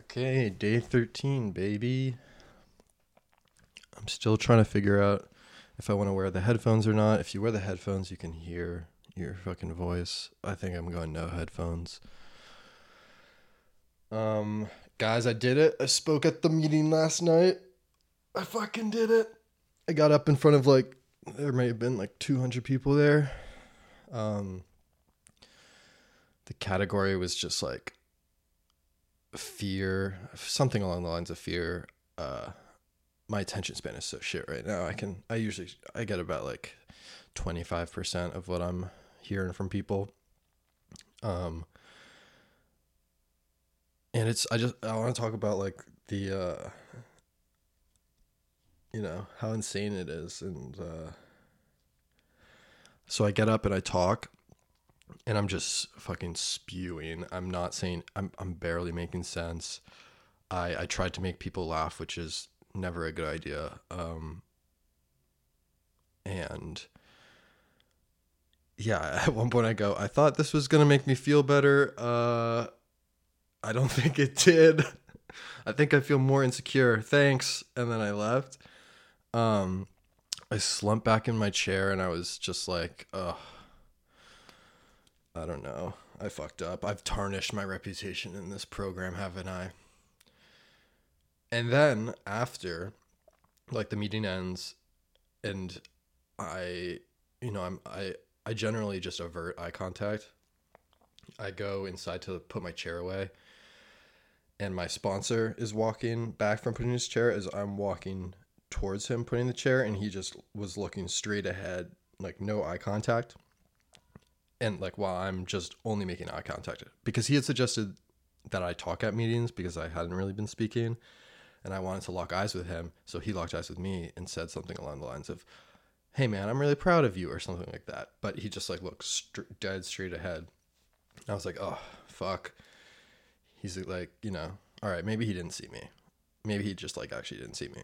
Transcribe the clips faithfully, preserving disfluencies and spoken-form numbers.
Okay, day thirteen, baby. I'm still trying to figure out if I want to wear the headphones or not. If you wear the headphones, you can hear your fucking voice. I think I'm going no headphones. Um, guys, I did it. I spoke at the meeting last night. I fucking did it. I got up in front of like, there may have been like two hundred people there. Um, the category was just like, fear, something along the lines of fear. Uh my attention span is so shit right now. I can I usually I get about like twenty-five percent of what I'm hearing from people, um and it's I just I want to talk about like the uh you know how insane it is. And uh so I get up and I talk. And I'm just fucking spewing. I'm not saying, I'm I'm barely making sense. I, I tried to make people laugh, which is never a good idea. Um, and yeah, at one point I go, I thought this was going to make me feel better. Uh, I don't think it did. I think I feel more insecure. Thanks. And then I left. Um, I slumped back in my chair and I was just like, ugh. I don't know. I fucked up. I've tarnished my reputation in this program, haven't I? And then after, like, the meeting ends, and I, you know, I'm I I generally just avert eye contact. I go inside to put my chair away, and my sponsor is walking back from putting his chair as I'm walking towards him putting the chair, and he just was looking straight ahead, like no eye contact. And like while I'm just only making eye contact, because he had suggested that I talk at meetings because I hadn't really been speaking and I wanted to lock eyes with him. So he locked eyes with me and said something along the lines of, hey man, I'm really proud of you, or something like that. But he just like looked st- dead straight ahead. And I was like, oh, fuck. He's like, you know, all right, maybe he didn't see me. Maybe he just like actually didn't see me.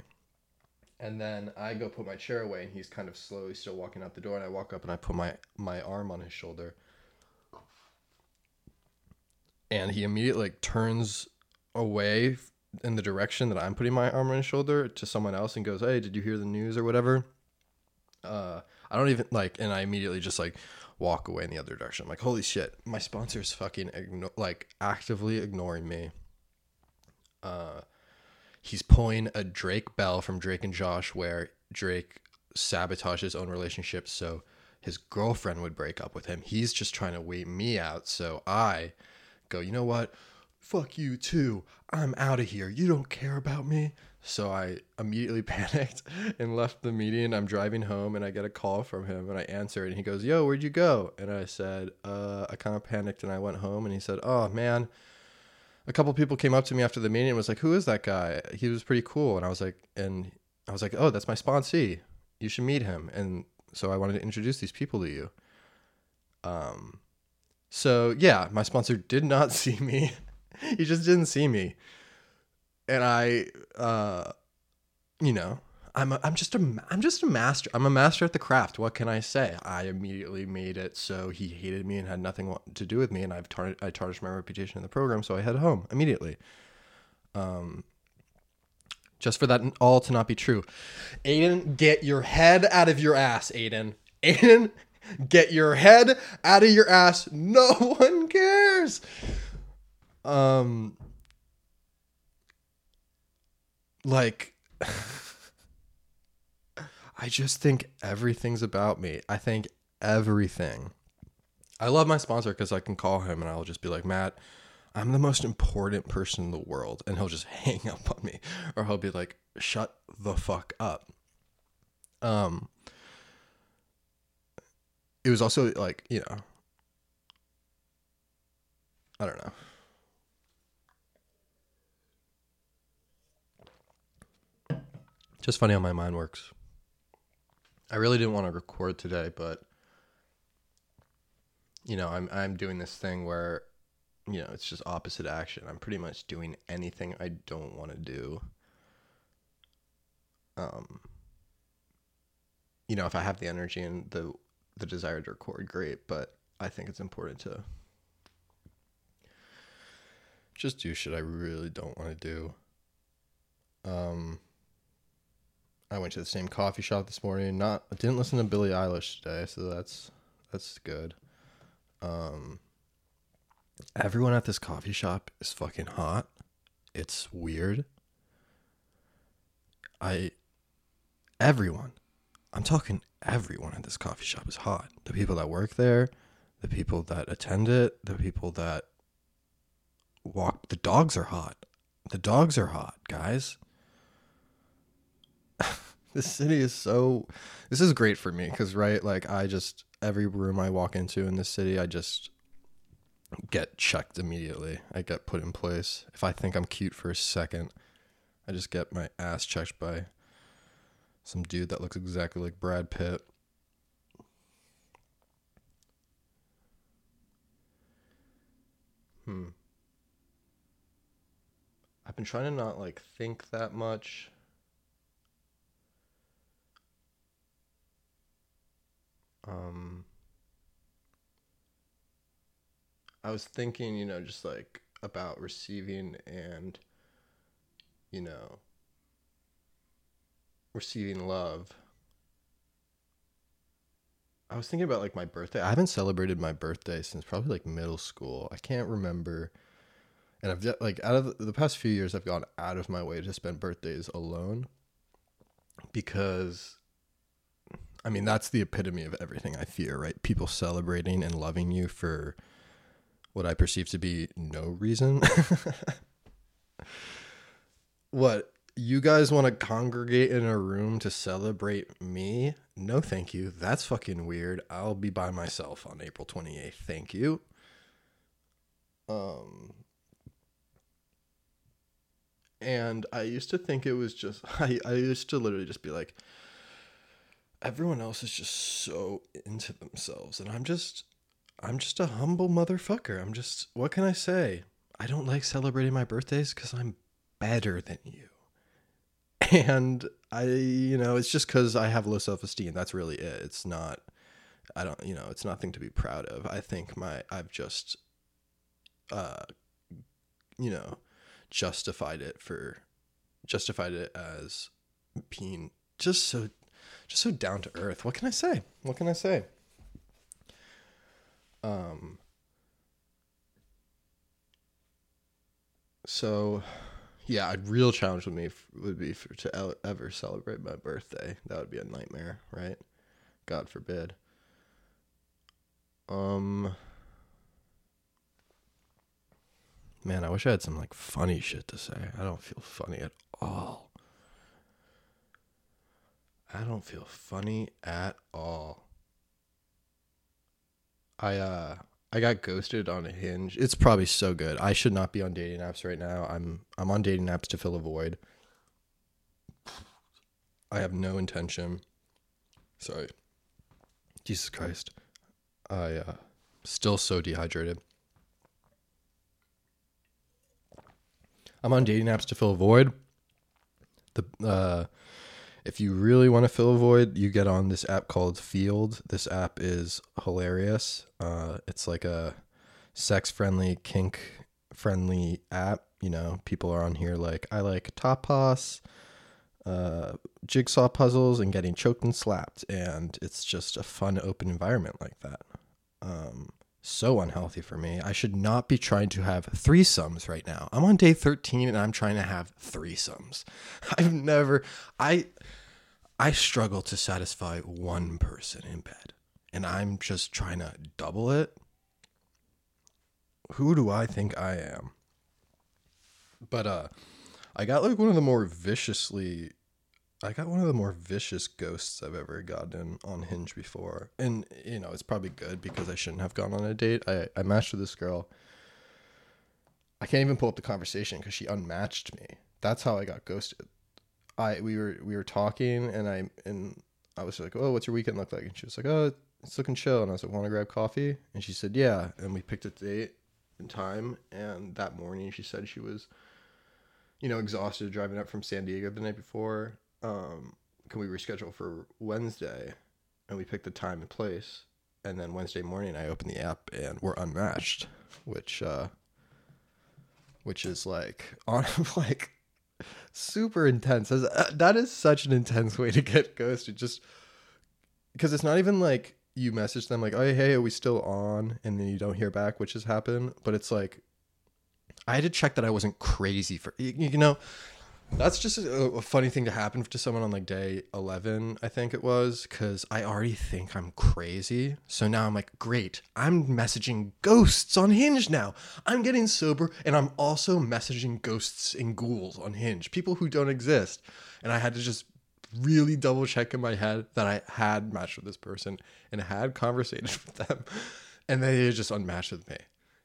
And then I go put my chair away, and he's kind of slowly still walking out the door, and I walk up and I put my, my arm on his shoulder. And he immediately like turns away in the direction that I'm putting my arm on his shoulder to someone else and goes, hey, did you hear the news or whatever? Uh, I don't even like, and I immediately just like walk away in the other direction. I'm like, holy shit, my sponsor's fucking igno- like actively ignoring me. Uh, He's pulling a Drake Bell from Drake and Josh, where Drake sabotaged his own relationship so his girlfriend would break up with him. He's just trying to wait me out. So I go, you know what? Fuck you too. I'm out of here. You don't care about me. So I immediately panicked and left the meeting. I'm driving home and I get a call from him and I answer it. And he goes, yo, where'd you go? And I said, uh, I kind of panicked and I went home. And he said, oh man. A couple of people came up to me after the meeting and was like, who is that guy? He was pretty cool. And I was like, and I was like, oh, that's my sponsee. You should meet him. And so I wanted to introduce these people to you. Um, so yeah, my sponsor did not see me. He just didn't see me. And I, uh, you know, I'm, a, I'm just a, I'm just a master. I'm a master at the craft. What can I say? I immediately made it so he hated me and had nothing to do with me. And I've tarnished, I tarnished my reputation in the program. So I head home immediately. Um, just for that all to not be true. Aiden, get your head out of your ass, Aiden. Aiden, get your head out of your ass. No one cares. Um, like... I just think everything's about me. I think everything. I love my sponsor because I can call him and I'll just be like, Matt, I'm the most important person in the world. And he'll just hang up on me, or he'll be like, shut the fuck up. Um, it was also like, you know, I don't know. Just funny how my mind works. I really didn't want to record today, but you know, I'm I'm doing this thing where, you know, it's just opposite action. I'm pretty much doing anything I don't want to do. Um, you know, if I have the energy and the the desire to record, great. But I think it's important to just do shit I really don't want to do. Um, I went to the same coffee shop this morning. Not, I didn't listen to Billie Eilish today, so that's that's good. Um, everyone at this coffee shop is fucking hot. It's weird. I, everyone, I'm talking everyone at this coffee shop is hot. The people that work there, the people that attend it, the people that walk, the dogs are hot. The dogs are hot, guys. This city is so, this is great for me because, right, like I just, every room I walk into in this city, I just get checked immediately. I get put in place. If I think I'm cute for a second, I just get my ass checked by some dude that looks exactly like Brad Pitt. Hmm. I've been trying to not, like, think that much. Um, I was thinking, you know, just, like, about receiving and, you know, receiving love. I was thinking about, like, my birthday. I haven't celebrated my birthday since probably, like, middle school. I can't remember. And I've, like, out of the past few years, I've gone out of my way to spend birthdays alone because, I mean, that's the epitome of everything I fear, right? People celebrating and loving you for what I perceive to be no reason. What, you guys want to congregate in a room to celebrate me? No, thank you. That's fucking weird. I'll be by myself on April twenty-eighth. Thank you. Um... And I used to think it was just, I, I used to literally just be like, everyone else is just so into themselves. And I'm just, I'm just a humble motherfucker. I'm just, what can I say? I don't like celebrating my birthdays because I'm better than you. And I, you know, it's just because I have low self-esteem. That's really it. It's not, I don't, you know, it's nothing to be proud of. I think my, I've just, uh, you know, justified it for justified it as being just so just so down to earth. What can I say? What can I say? Um so yeah, a real challenge with me would be for to ever celebrate my birthday. That would be a nightmare, right? God forbid. Um Man, I wish I had some, like, funny shit to say. I don't feel funny at all. I don't feel funny at all. I, uh, I got ghosted on Hinge. It's probably so good. I should not be on dating apps right now. I'm, I'm on dating apps to fill a void. I have no intention. Sorry. Jesus Christ. I, uh, still so dehydrated. I'm on dating apps to fill a void. The uh, if you really want to fill a void, you get on this app called Field. This app is hilarious. Uh, it's like a sex-friendly, kink-friendly app. You know, people are on here like, I like tapas, uh, jigsaw puzzles, and getting choked and slapped. And it's just a fun, open environment like that. Um So unhealthy for me. I should not be trying to have threesomes right now. I'm on day thirteen and I'm trying to have threesomes. I've never, I, I struggle to satisfy one person in bed and I'm just trying to double it. Who do I think I am? But, uh, I got like one of the more viciously, I got one of the more vicious ghosts I've ever gotten on Hinge before. And, you know, it's probably good because I shouldn't have gone on a date. I, I matched with this girl. I can't even pull up the conversation because she unmatched me. That's how I got ghosted. I we were we were talking and I and I was like, oh, what's your weekend look like? And she was like, oh, it's looking chill. And I was like, want to grab coffee? And she said, yeah. And we picked a date and time. And that morning she said she was, you know, exhausted driving up from San Diego the night before. Um, can we reschedule for Wednesday? And we picked the time and place. And then Wednesday morning, I opened the app and we're unmatched, which, uh, which is like on like super intense. That is such an intense way to get ghosted, just because it's not even like you message them like, oh, hey, are we still on? And then you don't hear back, which has happened. But it's like, I had to check that I wasn't crazy for, you know, that's just a, a funny thing to happen to someone on like day eleven, I think it was, because I already think I'm crazy. So now I'm like, great, I'm messaging ghosts on Hinge now. I'm getting sober and I'm also messaging ghosts and ghouls on Hinge, people who don't exist. And I had to just really double check in my head that I had matched with this person and had conversated with them, and they just unmatched with me.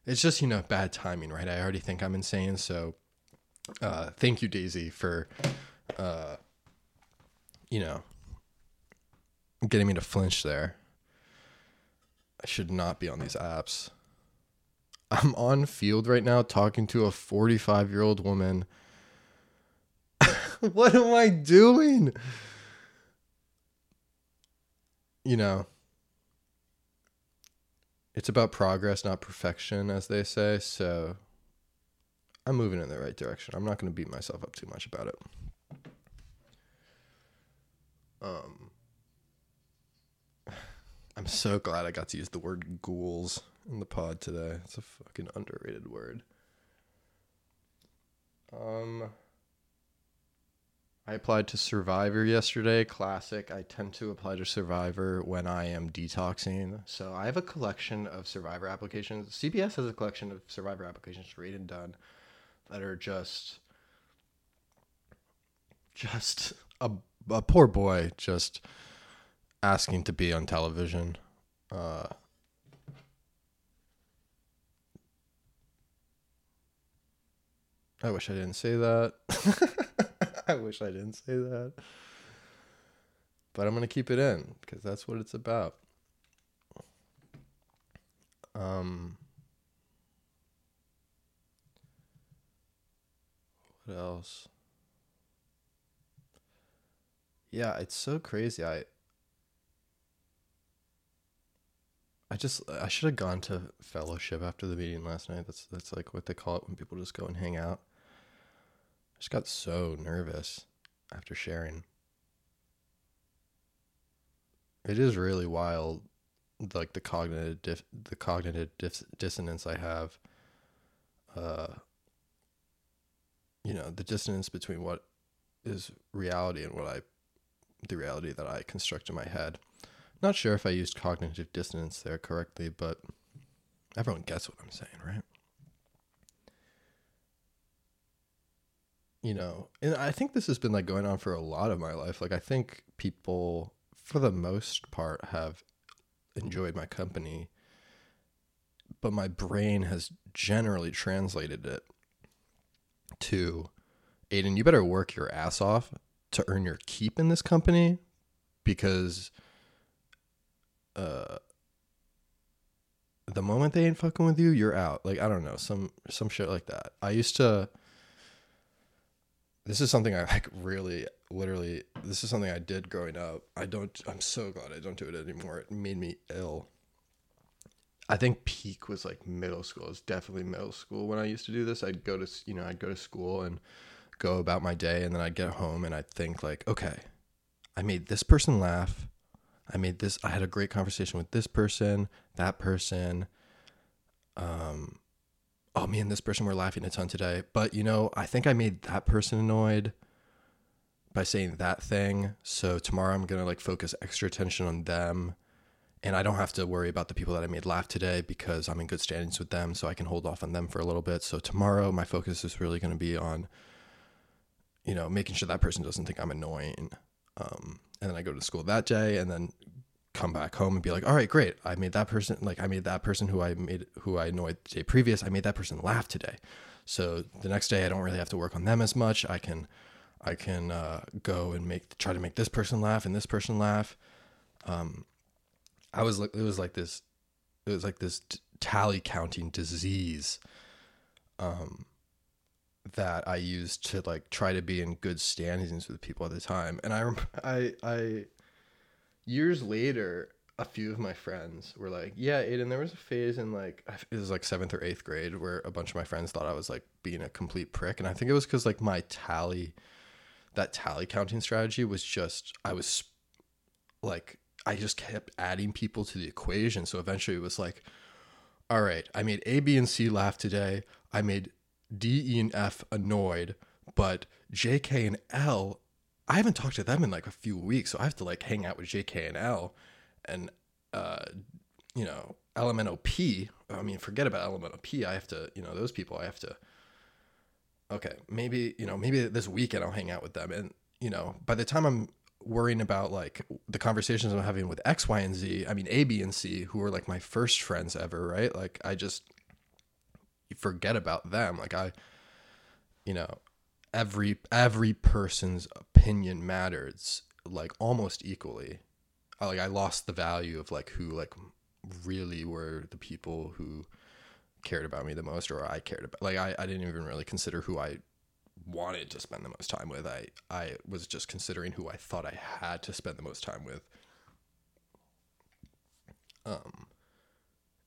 It's just, you know, bad timing, right? I already think I'm insane. So uh thank you, Daisy, for uh you know, getting me to flinch there. I should not be on these apps. I'm on Field right now talking to a forty-five year old woman. What am I doing? You know, it's about progress, not perfection, as they say. So I'm moving in the right direction. I'm not going to beat myself up too much about it. Um, I'm so glad I got to use the word ghouls in the pod today. It's a fucking underrated word. Um... I applied to Survivor yesterday. Classic. I tend to apply to Survivor when I am detoxing. So I have a collection of Survivor applications. C B S has a collection of Survivor applications, Rate and Done, that are just, just a, a poor boy just asking to be on television. Uh, I wish I didn't say that. I wish I didn't say that, but I'm going to keep it in because that's what it's about. Um, what else? Yeah, it's so crazy. I, I just, I should have gone to fellowship after the meeting last night. That's, that's like what they call it when people just go and hang out. I just got so nervous after sharing. It is really wild, like the cognitive dif- the cognitive dis- dissonance I have. Uh, you know, the dissonance between what is reality and what I, the reality that I construct in my head. Not sure if I used cognitive dissonance there correctly, but everyone gets what I'm saying, right? You know, and I think this has been like going on for a lot of my life. Like, I think people, for the most part, have enjoyed my company, but my brain has generally translated it to, Aiden, you better work your ass off to earn your keep in this company, because uh, the moment they ain't fucking with you, you're out. Like, I don't know, some some shit like that. I used to... This is something I like really, literally, this is something I did growing up. I don't, I'm so glad I don't do it anymore. It made me ill. I think peak was like middle school. It was definitely middle school when I used to do this. I'd go to, you know, I'd go to school and go about my day, and then I'd get home and I'd think like, okay, I made this person laugh. I made this, I had a great conversation with this person, that person, um, oh, me and this person were laughing a ton today, but you know, I think I made that person annoyed by saying that thing. So tomorrow I'm going to like focus extra attention on them, and I don't have to worry about the people that I made laugh today because I'm in good standings with them. So I can hold off on them for a little bit. So tomorrow my focus is really going to be on, you know, making sure that person doesn't think I'm annoying. Um, and then I go to school that day and then come back home and be like, all right, great. I made that person, like I made that person who I made, who I annoyed the day previous. I made that person laugh today. So the next day I don't really have to work on them as much. I can, I can, uh, go and make, try to make this person laugh and this person laugh. Um, I was like, it was like this, it was like this t- tally counting disease, um, that I used to like try to be in good standings with people at the time. And I, I, I, years later, a few of my friends were like, yeah, Aiden, there was a phase in like, it was like seventh or eighth grade where a bunch of my friends thought I was like being a complete prick. And I think it was because like my tally, that tally counting strategy was just, I was like, I just kept adding people to the equation. So eventually it was like, all right, I made A, B, and C laugh today. I made D, E, and F annoyed, but J, K, and L, I haven't talked to them in like a few weeks. So I have to like hang out with J, K, and L. And, uh, you know, L M N O P, I mean, forget about L M N O P. I have to, you know, those people, I have to, okay, maybe, you know, maybe this weekend I'll hang out with them. And, you know, by the time I'm worrying about like the conversations I'm having with X, Y, and Z, I mean, A, B, and C, who were like my first friends ever, right? Like, I just forget about them. Like I, you know, every, every person's opinion matters like almost equally. Like I lost the value of like who like really were the people who cared about me the most, or I cared about. Like I, I didn't even really consider who I wanted to spend the most time with. I, I was just considering who I thought I had to spend the most time with. Um,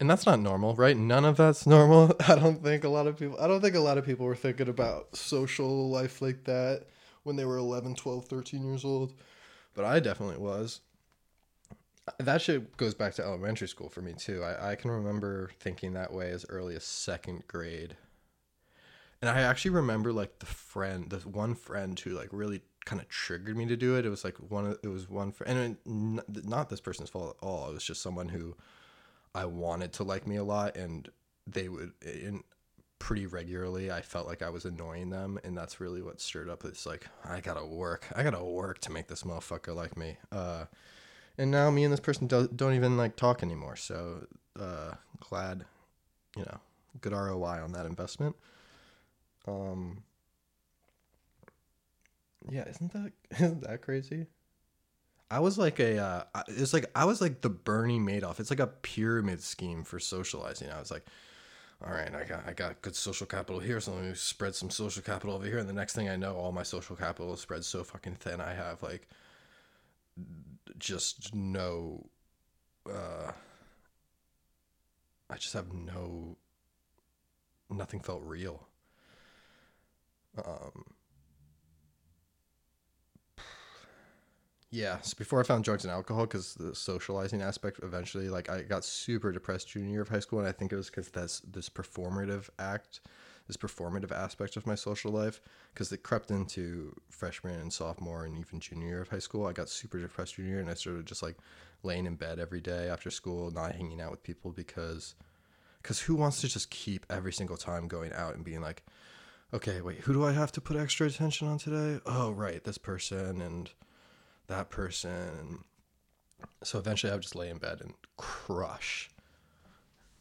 and that's not normal, right? None of that's normal. I don't think a lot of people, I don't think a lot of people were thinking about social life like that when they were eleven, twelve, thirteen years old, but I definitely was. That shit goes back to elementary school for me too. I, I can remember thinking that way as early as second grade. And I actually remember like the friend, the one friend who like really kind of triggered me to do it. It was like one of, it was one friend, and it, not this person's fault at all. It was just someone who I wanted to like me a lot, and they would, and pretty regularly I felt like I was annoying them. And that's really what stirred up this like, I gotta work. I gotta work to make this motherfucker like me. Uh, And now me and this person do, don't even, like, talk anymore. So, uh, glad, you know, good R O I on that investment. Um, yeah, isn't that, isn't that crazy? I was like a, uh, it's like, I was like the Bernie Madoff. It's like a pyramid scheme for socializing. I was like, all right, I got, I got good social capital here, so let me spread some social capital over here. And the next thing I know, all my social capital is spread so fucking thin. I have, like, just no uh I just have no nothing felt real. Um yeah, so before I found drugs and alcohol, because the socializing aspect eventually, like I got super depressed junior year of high school, and I think it was because that's this performative act this performative aspect of my social life, because it crept into freshman and sophomore and even junior year of high school. I got super depressed junior year, and I started just like laying in bed every day after school, not hanging out with people, because because who wants to just keep every single time going out and being like, okay, wait, who do I have to put extra attention on today? Oh, right, this person and that person. So eventually I would just lay in bed and crush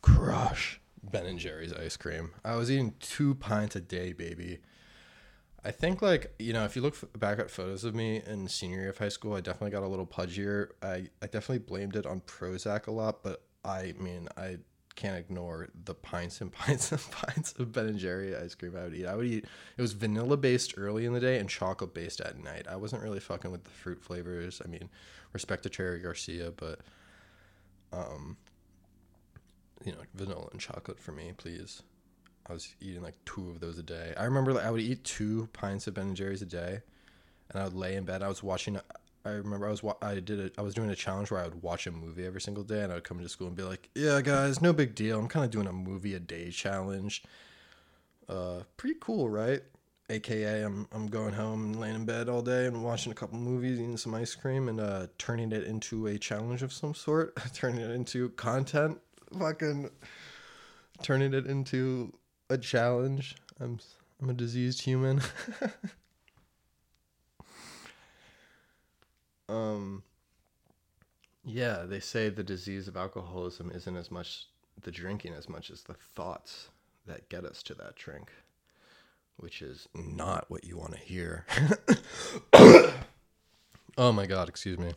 crush Ben and Jerry's ice cream. I was eating two pints a day, baby. I think, like, you know, if you look f- back at photos of me in senior year of high school, I definitely got a little pudgier. I, I definitely blamed it on Prozac a lot, but I mean, I can't ignore the pints and pints and pints of Ben and Jerry ice cream I would eat. I would eat, it was vanilla-based early in the day and chocolate-based at night. I wasn't really fucking with the fruit flavors. I mean, respect to Cherry Garcia, but, um... you know, vanilla and chocolate for me, please. I was eating like two of those a day. I remember like I would eat two pints of Ben and Jerry's a day, and I would lay in bed. I was watching. I remember I was I did a, I was doing a challenge where I would watch a movie every single day, and I would come into school and be like, "Yeah, guys, no big deal. I'm kind of doing a movie a day challenge. Uh, pretty cool, right? A K A I'm I'm going home and laying in bed all day and watching a couple movies, eating some ice cream, and uh, turning it into a challenge of some sort, turning it into content." Fucking turning it into a challenge. I'm I'm a diseased human. um. Yeah, they say the disease of alcoholism isn't as much the drinking as much as the thoughts that get us to that drink, which is not what you want to hear. Oh my God! Excuse me.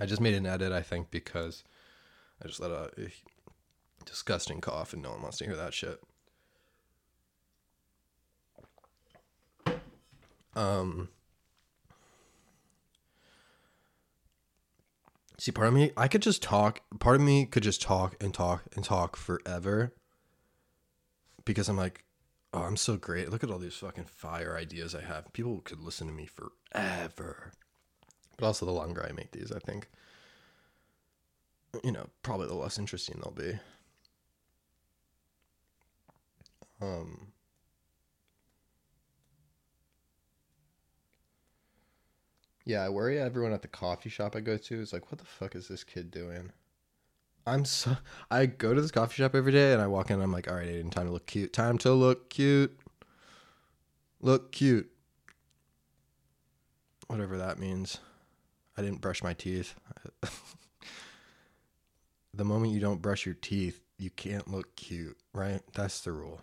I just made an edit, I think, because I just let out a disgusting cough, and no one wants to hear that shit. Um, See, part of me, I could just talk. Part of me could just talk and talk and talk forever. Because I'm like, oh, I'm so great. Look at all these fucking fire ideas I have. People could listen to me forever. But also the longer I make these, I think, you know, probably the less interesting they'll be. Um... Yeah, I worry everyone at the coffee shop I go to is like, what the fuck is this kid doing? I'm so... I go to this coffee shop every day and I walk in and I'm like, all right, Aiden, time to look cute. Time to look cute. Look cute. Whatever that means. I didn't brush my teeth. The moment you don't brush your teeth, you can't look cute, right? That's the rule.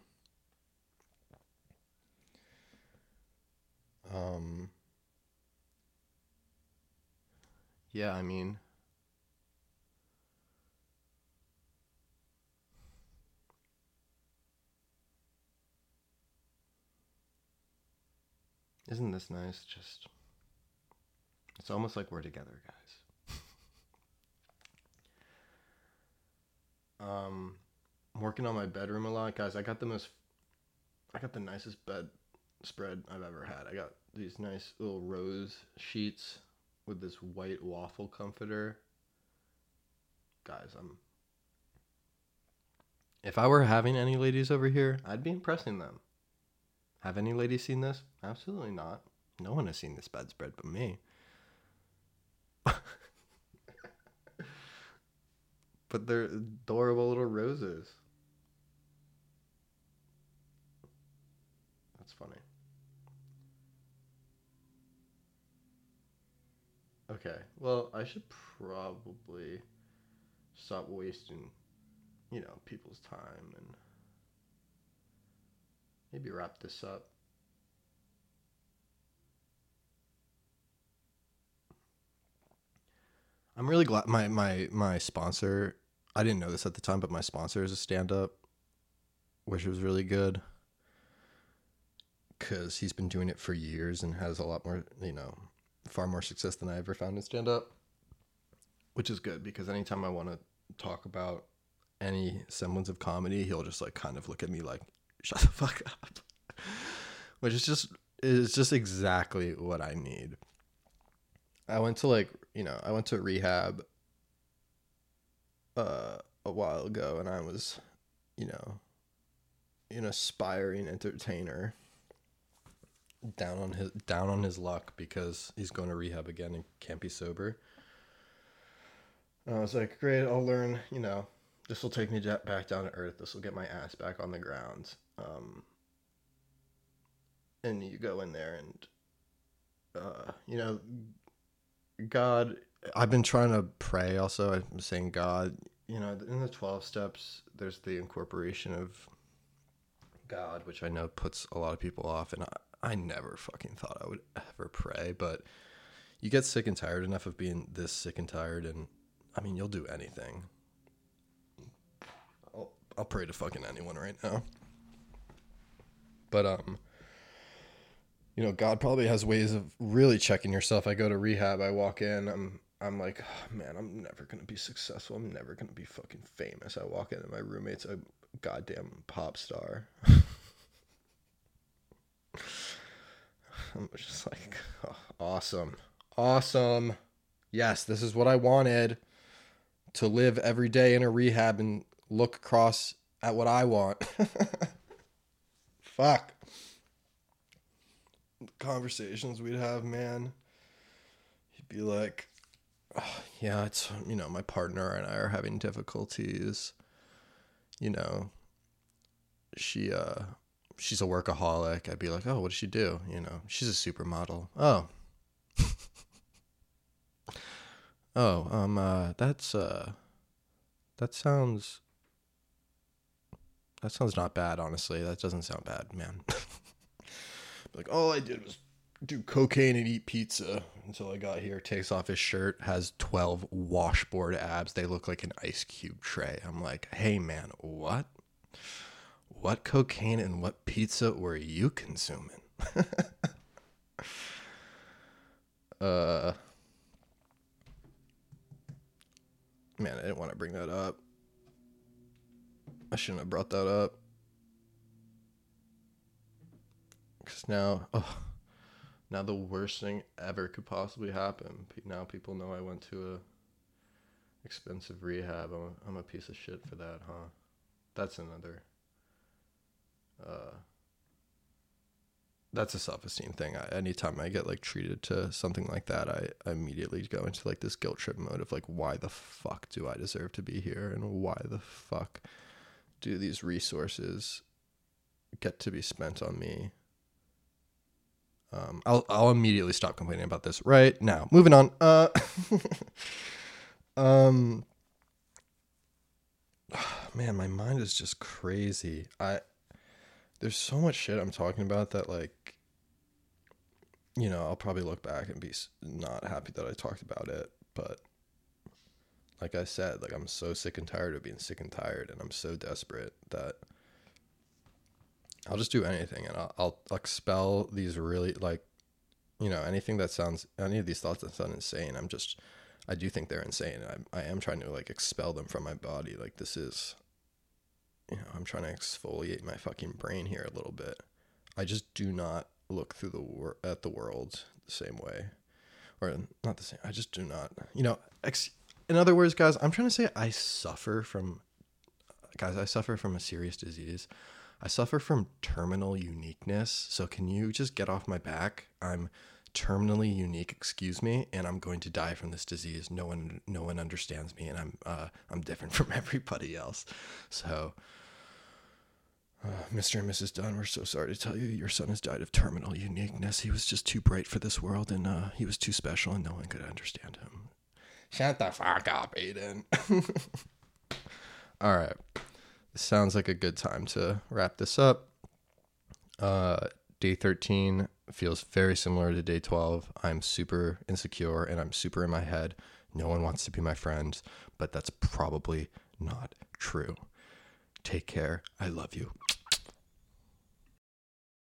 Um... Yeah, I mean, isn't this nice? Just, it's almost like we're together, guys. um, I'm working on my bedroom a lot, guys. I got the most, I got the nicest bed spread I've ever had. I got these nice little rose sheets with this white waffle comforter. Guys, I'm... if I were having any ladies over here, I'd be impressing them. Have any ladies seen this? Absolutely not. No one has seen this bedspread but me. But they're adorable little roses. That's funny. Okay, well, I should probably stop wasting, you know, people's time and maybe wrap this up. I'm really glad my, my, my sponsor, I didn't know this at the time, but my sponsor is a stand-up, which was really good because he's been doing it for years and has a lot more, you know, far more success than I ever found in stand-up, which is good because anytime I want to talk about any semblance of comedy, he'll just like kind of look at me like, shut the fuck up, which is just is just exactly what I need. I went to like, you know, I went to rehab uh, a while ago and I was, you know, an aspiring entertainer. Down on his down on his luck because he's going to rehab again and can't be sober. And I was like, great, I'll learn. You know, this will take me back down to earth. This will get my ass back on the ground. Um, and you go in there, and uh, you know, God. I've been trying to pray. Also, I'm saying, God, you know, in the twelve steps, there's the incorporation of God, which I know puts a lot of people off, and I. I never fucking thought I would ever pray, but you get sick and tired enough of being this sick and tired, and I mean, you'll do anything. I'll, I'll pray to fucking anyone right now. But, um, you know, God probably has ways of really checking yourself. I go to rehab, I walk in, I'm, I'm like, oh, man, I'm never going to be successful. I'm never going to be fucking famous. I walk in and my roommate's a goddamn pop star. I'm just like, oh, awesome. Awesome. Yes, this is what I wanted, to live every day in a rehab and look across at what I want. Fuck. The conversations we'd have, man. He'd be like, oh, yeah, it's, you know, my partner and I are having difficulties. You know, she, uh, she's a workaholic. I'd be like, oh, what does she do? You know, she's a supermodel. Oh. oh, um, uh, that's, uh, that sounds, that sounds not bad, honestly. That doesn't sound bad, man. Like, all I did was do cocaine and eat pizza until I got here. Takes off his shirt, has twelve washboard abs. They look like an ice cube tray. I'm like, hey, man, what? What cocaine and what pizza were you consuming? uh, Man, I didn't want to bring that up. I shouldn't have brought that up. Because now, oh, now the worst thing ever could possibly happen. Now people know I went to a expensive rehab. I'm a, I'm a piece of shit for that, huh? That's another... Uh, that's a self-esteem thing. I, anytime I get like treated to something like that, I, I immediately go into like this guilt trip mode of like, why the fuck do I deserve to be here? And why the fuck do these resources get to be spent on me? Um, I'll, I'll immediately stop complaining about this right now. Moving on. Uh, um, man, my mind is just crazy. I, There's so much shit I'm talking about that, like, you know, I'll probably look back and be not happy that I talked about it. But like I said, like, I'm so sick and tired of being sick and tired, and I'm so desperate that I'll just do anything, and I'll, I'll expel these really, like, you know, anything that sounds, any of these thoughts that sound insane. I'm just, I do think they're insane. I, I am trying to, like, expel them from my body. Like, this is... You know, I'm trying to exfoliate my fucking brain here a little bit. I just do not look through the wor- at the world the same way, or not the same. I just do not. You know, ex- in other words, guys, I'm trying to say I suffer from, guys, I suffer from a serious disease. I suffer from terminal uniqueness. So can you just get off my back? I'm terminally unique, excuse me, and I'm going to die from this disease. No one, no one understands me, and I'm, uh, I'm different from everybody else. So. Uh, Mister and Missus Dunn, we're so sorry to tell you your son has died of terminal uniqueness. He was just too bright for this world, and uh, he was too special, and no one could understand him. Shut the fuck up, Aiden. All right. This sounds like a good time to wrap this up. Uh, day thirteen feels very similar to day twelve. I'm super insecure, and I'm super in my head. No one wants to be my friend, but that's probably not true. Take care. I love you.